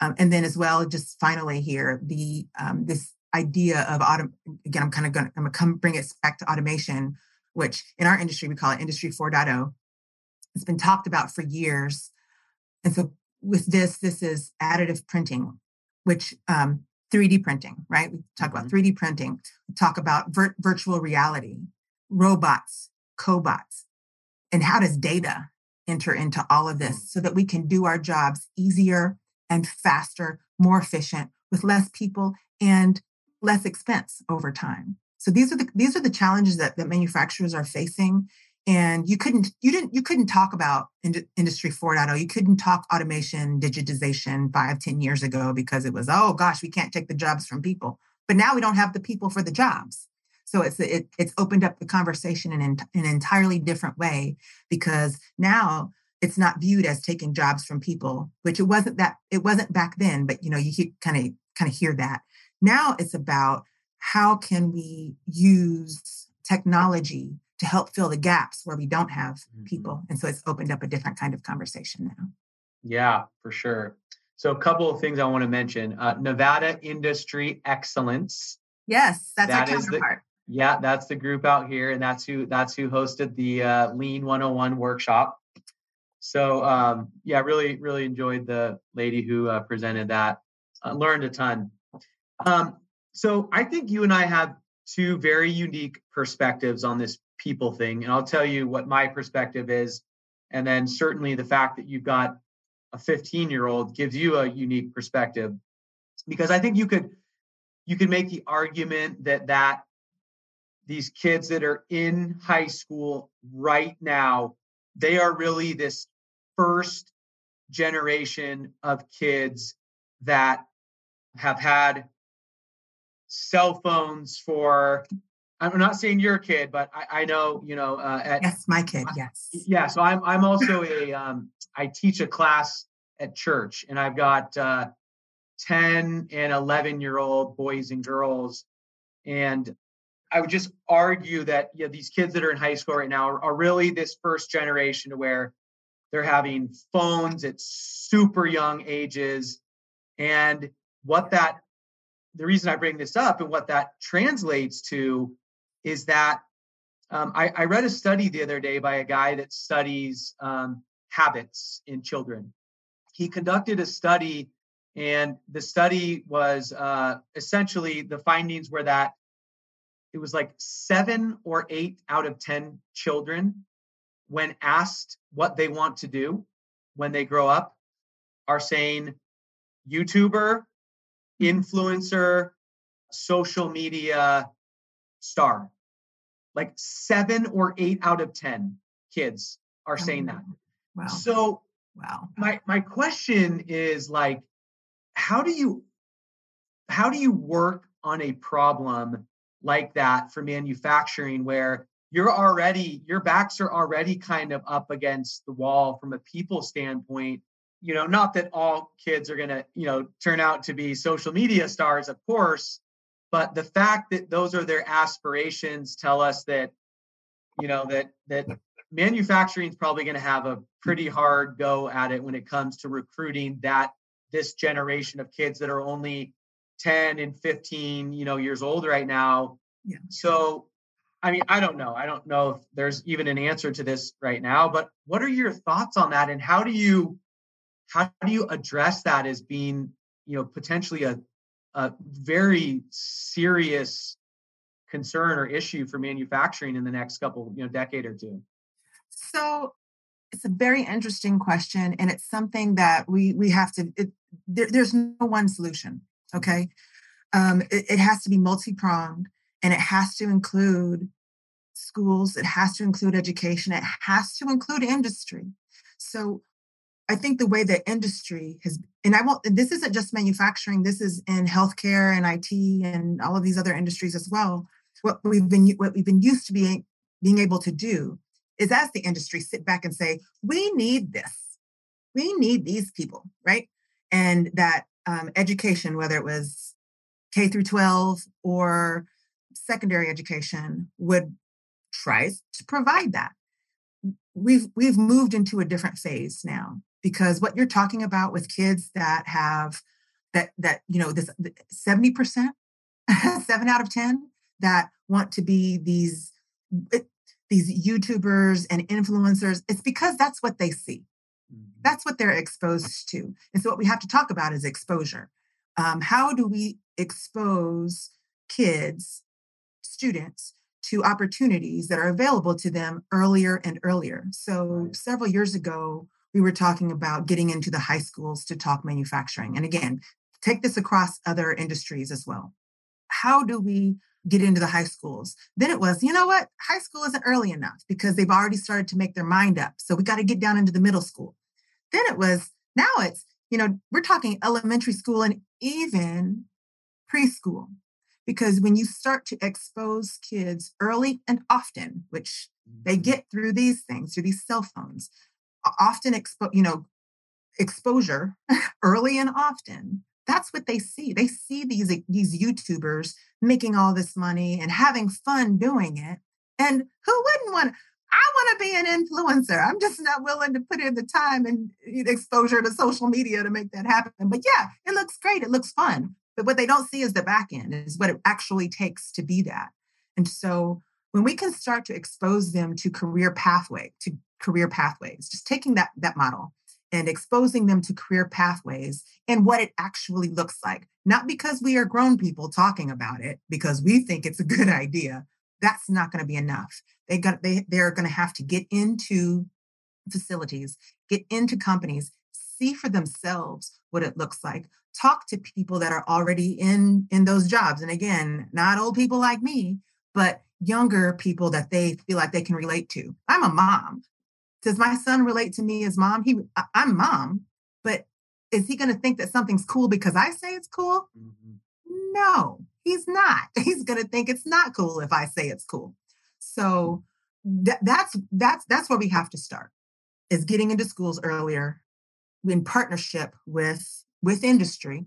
Um, and then as well, just finally here, the um, this idea of, auto, again, I'm kind of going to I'm gonna come bring it back to automation, which in our industry, we call it Industry four point oh. It's been talked about for years. And so with this, this is additive printing, which um, three D printing, right? We talk about three D printing, we talk about vir- virtual reality, robots, cobots, and how does data enter into all of this so that we can do our jobs easier and faster, more efficient, with less people and less expense over time. So these are the these are the challenges that, that manufacturers are facing. And you couldn't you didn't you couldn't talk about Industry four point oh. You couldn't talk automation, digitization five, ten years ago because it was, oh gosh, we can't take the jobs from people. But now we don't have the people for the jobs. So it's it, it's opened up the conversation in, in an entirely different way, because now it's not viewed as taking jobs from people, which it wasn't that it wasn't back then. But you know, you kind of kind of hear that. Now it's about how can we use technology to help fill the gaps where we don't have people. And so it's opened up a different kind of conversation now. Yeah, for sure. So a couple of things I want to mention. Uh, Nevada Industry Excellence. Yes, that's that our counterpart. The, yeah, that's the group out here. And that's who that's who hosted the uh, Lean one oh one workshop. So um, yeah, really, really enjoyed the lady who uh, presented that. Uh, learned a ton. Um, so I think you and I have two very unique perspectives on this people thing. And I'll tell you what my perspective is. And then certainly the fact that you've got a fifteen year old gives you a unique perspective, because I think you could, you could make the argument that, that these kids that are in high school right now, they are really this first generation of kids that have had cell phones for, I'm not saying your kid, but I, I know, you know, uh, at, yes, my kid. Yes. Yeah. So I'm, I'm also a, um, I teach a class at church, and I've got uh, ten and eleven year old boys and girls. And I would just argue that, you know, these kids that are in high school right now are, are really this first generation where they're having phones at super young ages. And what that, the reason I bring this up and what that translates to is that um, I, I read a study the other day by a guy that studies um, habits in children. He conducted a study, and the study was uh, essentially the findings were that it was like seven or eight out of ten children, when asked what they want to do when they grow up, are saying YouTuber, influencer, social media star. Like seven or eight out of ten kids are saying that. Wow. So wow. My my question is, like, how do you how do you work on a problem like that for manufacturing, where you're already, your backs are already kind of up against the wall from a people standpoint? You know, not that all kids are going to, you know, turn out to be social media stars, of course, but the fact that those are their aspirations tell us that, you know, that that manufacturing is probably going to have a pretty hard go at it when it comes to recruiting that this generation of kids that are only ten and fifteen, you know, years old right now. Yeah. So, I mean, I don't know. I don't know if there's even an answer to this right now, but what are your thoughts on that? And how do you How do you address that as being, you know, potentially a, a very serious concern or issue for manufacturing in the next couple, you know, decade or two? So it's a very interesting question, and it's something that we we have to. It, there, there's no one solution. Okay, um, it, it has to be multi-pronged, and it has to include schools. It has to include education. It has to include industry. So I think the way that industry has, and I won't, and this isn't just manufacturing, this is in healthcare and I T and all of these other industries as well. What we've been, what we've been used to being, being able to do is, as the industry, sit back and say, we need this, we need these people, right? And that um, education, whether it was K through twelve or secondary education would try to provide that. We've we've moved into a different phase now, because what you're talking about with kids that have that that you know this seventy percent, seven out of ten that want to be these these YouTubers and influencers, it's because that's what they see. Mm-hmm. That's what they're exposed to. And so what we have to talk about is exposure. Um, how do we expose kids, students, to opportunities that are available to them earlier and earlier? So right. Several years ago, we were talking about getting into the high schools to talk manufacturing. And again, take this across other industries as well. How do we get into the high schools? Then it was, you know what? High school isn't early enough because they've already started to make their mind up. So we got to get down into the middle school. Then it was, now it's, you know, we're talking elementary school and even preschool. Because when you start to expose kids early and often, which they get through these things, through these cell phones, often, expo- you know, exposure early and often, that's what they see. They see these, these YouTubers making all this money and having fun doing it. And who wouldn't want, I want to be an influencer. I'm just not willing to put in the time and exposure to social media to make that happen. But yeah, it looks great. It looks fun. But what they don't see is the back end, is what it actually takes to be that. And so when we can start to expose them to career pathway, to career pathways, just taking that, that model and exposing them to career pathways and what it actually looks like, not because we are grown people talking about it, because we think it's a good idea, that's not going to be enough. They got, they, they're going to have to get into facilities, get into companies, see for themselves what it looks like. Talk to people that are already in, in those jobs. And again, not old people like me, but younger people that they feel like they can relate to. I'm a mom. Does my son relate to me as mom? He, I'm mom, but is he going to think that something's cool because I say it's cool? Mm-hmm. No, he's not. He's going to think it's not cool if I say it's cool. So th- that's, that's, that's where we have to start, is getting into schools earlier in partnership with with industry,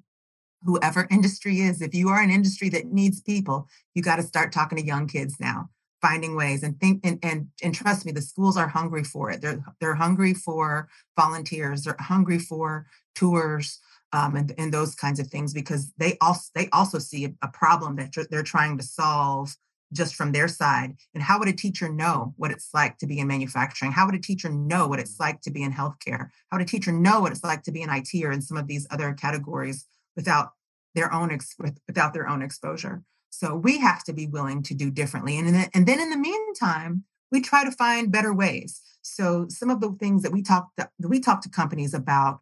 whoever industry is. If you are an industry that needs people, you got to start talking to young kids now, finding ways and think, and, and, and trust me, the schools are hungry for it. They're, they're hungry for volunteers. They're hungry for tours um, and, and those kinds of things, because they also, they also see a problem that tr- they're trying to solve just from their side. And how would a teacher know what it's like to be in manufacturing? How would a teacher know what it's like to be in healthcare? How would a teacher know what it's like to be in I T or in some of these other categories without their own ex- without their own exposure? So we have to be willing to do differently. And, in the, and then in the meantime, we try to find better ways. So some of the things that we talk to, that we talk to companies about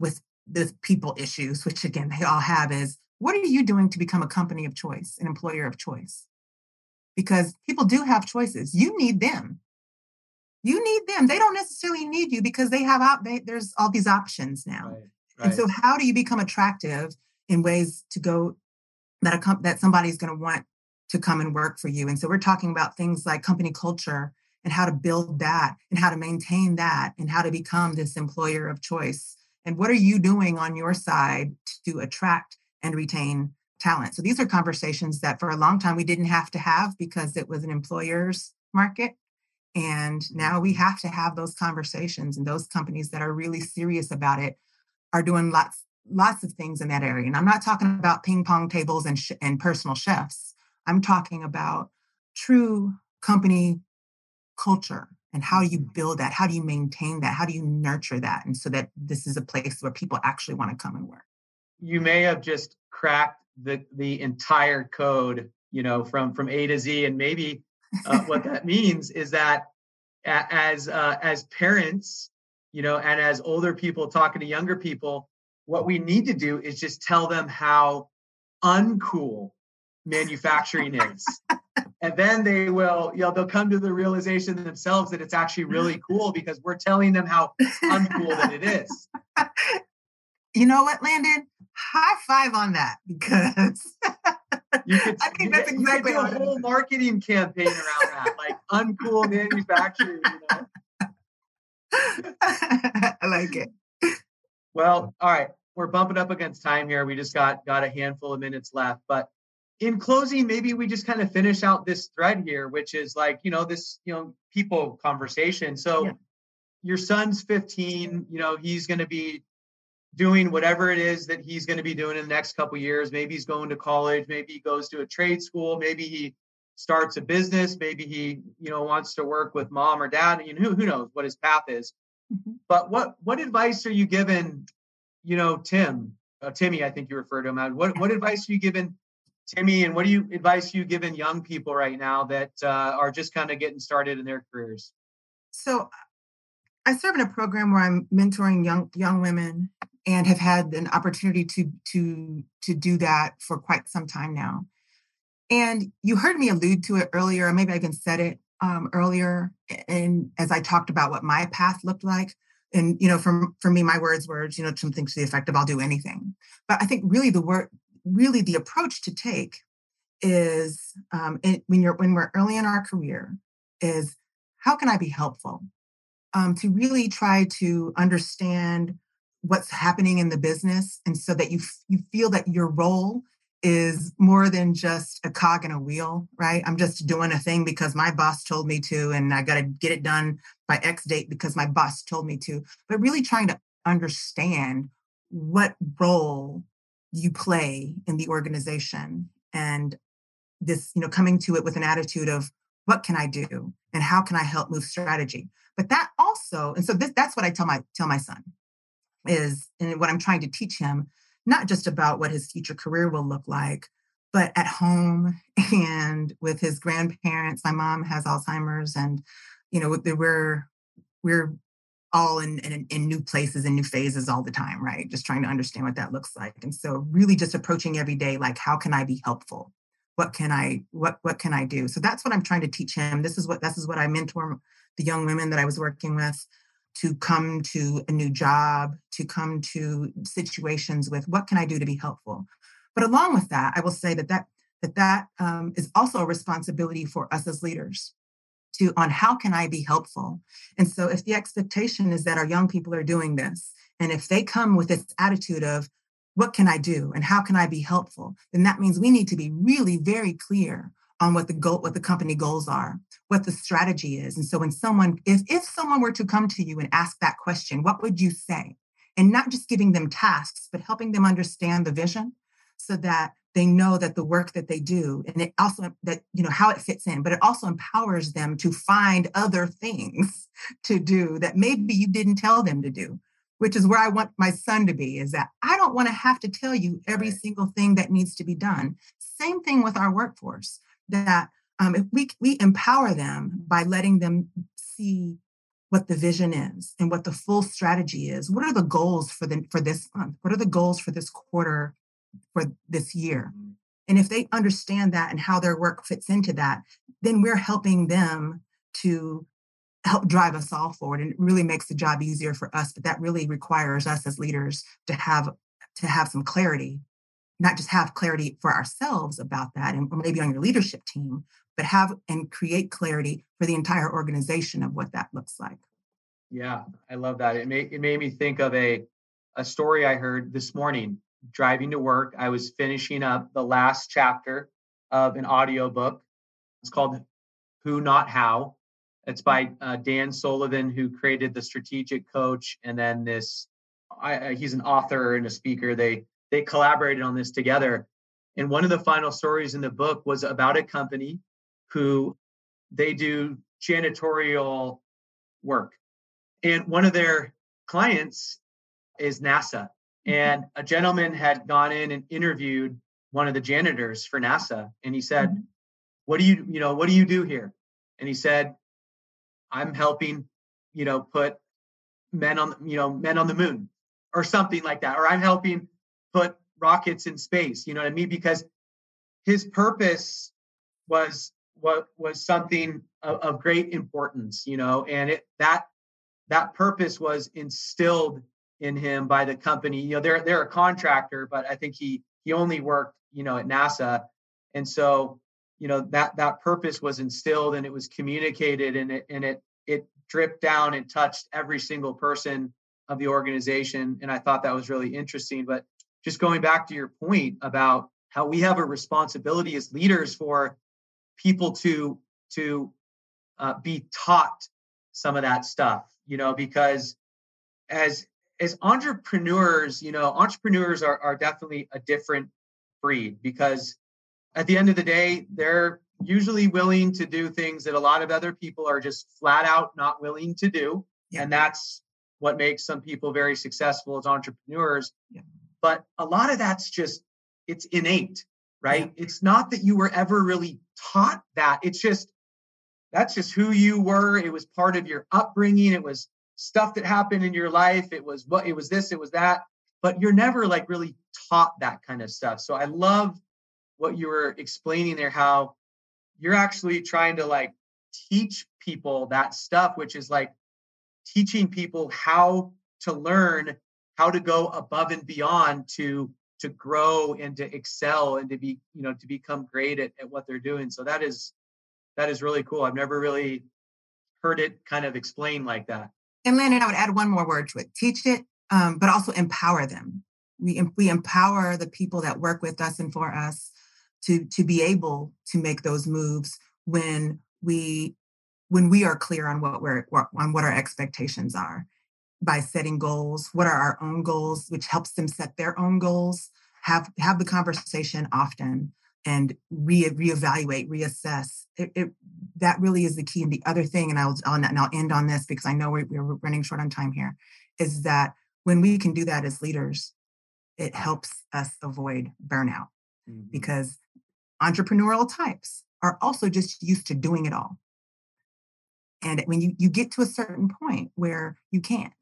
with the people issues, which again, they all have, is what are you doing to become a company of choice, an employer of choice? Because people do have choices. You need them. You need them. They don't necessarily need you because they have out. They, there's all these options now. Right, right. And so, how do you become attractive in ways to go that a comp- that somebody's going to want to come and work for you? And so, we're talking about things like company culture and how to build that, and how to maintain that, and how to become this employer of choice. And what are you doing on your side to attract and retain talent? So these are conversations that for a long time we didn't have to have because it was an employer's market. And now we have to have those conversations, and those companies that are really serious about it are doing lots, lots of things in that area. And I'm not talking about ping pong tables and, sh- and personal chefs. I'm talking about true company culture and how you build that. How do you maintain that? How do you nurture that? And so that this is a place where people actually want to come and work. You may have just cracked the the entire code, you know, from, from A to Z. And maybe uh, what that means is that as, uh, as parents, you know, and as older people talking to younger people, what we need to do is just tell them how uncool manufacturing is. And then they will, you know, they'll come to the realization themselves that it's actually really cool because we're telling them how uncool that it is. You know what, Landon? High five on that, because you could, I think that's exactly you could do a whole marketing campaign around that, like uncool manufacturing. You know? I like it. Well, all right. we're bumping up against time here. We just got, got a handful of minutes left, but in closing, maybe we just kind of finish out this thread here, which is like, you know, this, you know, people conversation. So yeah. Your son's fifteen, you know, he's going to be doing whatever it is that he's going to be doing in the next couple of years. Maybe he's going to college, maybe he goes to a trade school, maybe he starts a business, maybe he, you know, wants to work with mom or dad, you know, who, who knows what his path is. Mm-hmm. But what, what advice are you giving, you know, Tim, uh, Timmy, I think you refer to him. What, what advice are you giving Timmy, and what do you advice you giving young people right now that uh, are just kind of getting started in their careers? So I serve in a program where I'm mentoring young young women and have had an opportunity to to to do that for quite some time now. And you heard me allude to it earlier, or maybe I even said it um, earlier, and as I talked about what my path looked like. And you know, from for me, my words were, you know, something to the effect of "I'll do anything." But I think really the word, really the approach to take is um, it, when you're when we're early in our career is how can I be helpful? Um, to really try to understand what's happening in the business, and so that you f- you feel that your role is more than just a cog in a wheel, right? I'm just doing a thing because my boss told me to, and I got to get it done by X date because my boss told me to. But really trying to understand what role you play in the organization, and this, you know, coming to it with an attitude of what can I do and how can I help move strategy. But that also, and so this, that's what I tell my tell my son is, and what I'm trying to teach him, not just about what his future career will look like, but at home and with his grandparents. My mom has Alzheimer's, and you know we're we're all in in, in new places and new phases all the time, right? Just trying to understand what that looks like, and so really just approaching every day like, how can I be helpful? What can I what what can I do? So that's what I'm trying to teach him. This is what this is what I mentor the young women that I was working with to come to a new job, to come to situations with what can I do to be helpful. But along with that, I will say that that that, that um, is also a responsibility for us as leaders to on how can I be helpful. And so if the expectation is that our young people are doing this, and if they come with this attitude of what can I do and how can I be helpful, then that means we need to be really very clear on what the goal, what the company goals are, what the strategy is. And so when someone, if if someone were to come to you and ask that question, what would you say? And not just giving them tasks, but helping them understand the vision so that they know that the work that they do, and it also that, you know, how it fits in, but it also empowers them to find other things to do that maybe you didn't tell them to do, which is where I want my son to be, is that I don't want to have to tell you every single thing that needs to be done. Same thing with our workforce. That um, if we we empower them by letting them see what the vision is and what the full strategy is. What are the goals for the for this month? What are the goals for this quarter, for this year? And if they understand that and how their work fits into that, then we're helping them to help drive us all forward, and it really makes the job easier for us. But that really requires us as leaders to have to have some clarity. Not just have clarity for ourselves about that, and or maybe on your leadership team, but have and create clarity for the entire organization of what that looks like. Yeah, I love that. It made it made me think of a a story I heard this morning driving to work. I was finishing up the last chapter of an audiobook. It's called "Who Not How." It's by uh, Dan Sullivan, who created the Strategic Coach, and then this. I, he's an author and a speaker. They. They collaborated on this together. And one of the final stories in the book was about a company who they do janitorial work. And one of their clients is NASA. And a gentleman had gone in and interviewed one of the janitors for NASA. And he said, what do you, you know, what do you do here? And he said, I'm helping, you know, put men on, you know, men on the moon or something like that. Or I'm helping put rockets in space, you know what I mean? Because his purpose was what was something of, of great importance, you know, and it that that purpose was instilled in him by the company. You know, they're they're a contractor, but I think he he only worked, you know, at NASA. And so, you know, that that purpose was instilled, and it was communicated, and it and it it dripped down and touched every single person of the organization. And I thought that was really interesting. But just going back to your point about how we have a responsibility as leaders for people to, to uh, be taught some of that stuff, you know, because as as entrepreneurs, you know, entrepreneurs are, are definitely a different breed, because at the end of the day, they're usually willing to do things that a lot of other people are just flat out not willing to do. Yeah. And that's what makes some people very successful as entrepreneurs. Yeah. But a lot of that's just, it's innate, right? Yeah. It's not that you were ever really taught that. It's just, that's just who you were. It was part of your upbringing. It was stuff that happened in your life. It was what, it was this, it was that, but you're never like really taught that kind of stuff. So I love what you were explaining there, how you're actually trying to like teach people that stuff, which is like teaching people how to learn, how to go above and beyond to, to grow and to excel and to be, you know, to become great at, at what they're doing. So that is, that is really cool. I've never really heard it kind of explained like that. And Landon, I would add one more word to it, teach it, um, but also empower them. We, we empower the people that work with us and for us to, to be able to make those moves when we, when we are clear on what we're, on what our expectations are by setting goals. What are our own goals, which helps them set their own goals, have, have the conversation often and re reevaluate, reassess. It, it, that really is the key. And the other thing, and I'll, I'll, and I'll end on this because I know we're, we're running short on time here, is that when we can do that as leaders, it helps us avoid burnout, mm-hmm. because entrepreneurial types are also just used to doing it all. And when you, you get to a certain point where you can't,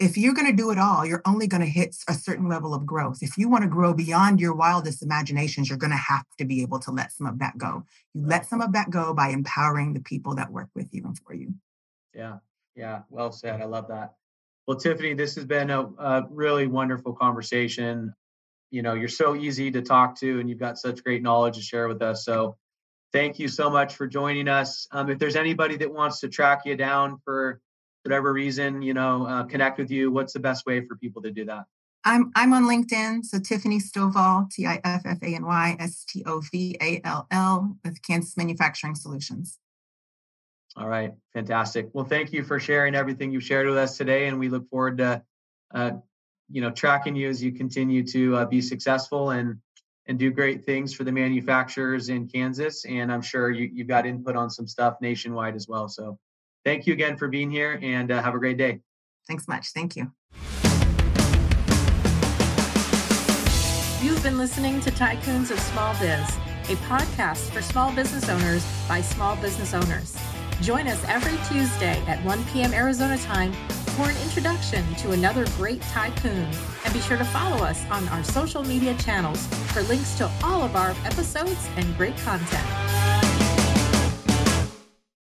if you're going to do it all, you're only going to hit a certain level of growth. If you want to grow beyond your wildest imaginations, you're going to have to be able to let some of that go. You let some of that go by empowering the people that work with you and for you. Yeah. Yeah. Well said. I love that. Well, Tiffany, this has been a, a really wonderful conversation. You know, you're so easy to talk to and you've got such great knowledge to share with us. So thank you so much for joining us. Um, if there's anybody that wants to track you down for whatever reason, you know, uh, connect with you, what's the best way for people to do that? I'm I'm on LinkedIn. So Tiffany Stovall, T I F F A N Y S T O V A L L with Kansas Manufacturing Solutions. All right. Fantastic. Well, thank you for sharing everything you shared with us today. And we look forward to, uh, you know, tracking you as you continue to uh, be successful and, and do great things for the manufacturers in Kansas. And I'm sure you, you've got input on some stuff nationwide as well. So thank you again for being here and uh, have a great day. Thanks much. Thank you. You've been listening to Tycoons of Small Biz, a podcast for small business owners by small business owners. Join us every Tuesday at one p.m. Arizona time for an introduction to another great tycoon. And be sure to follow us on our social media channels for links to all of our episodes and great content.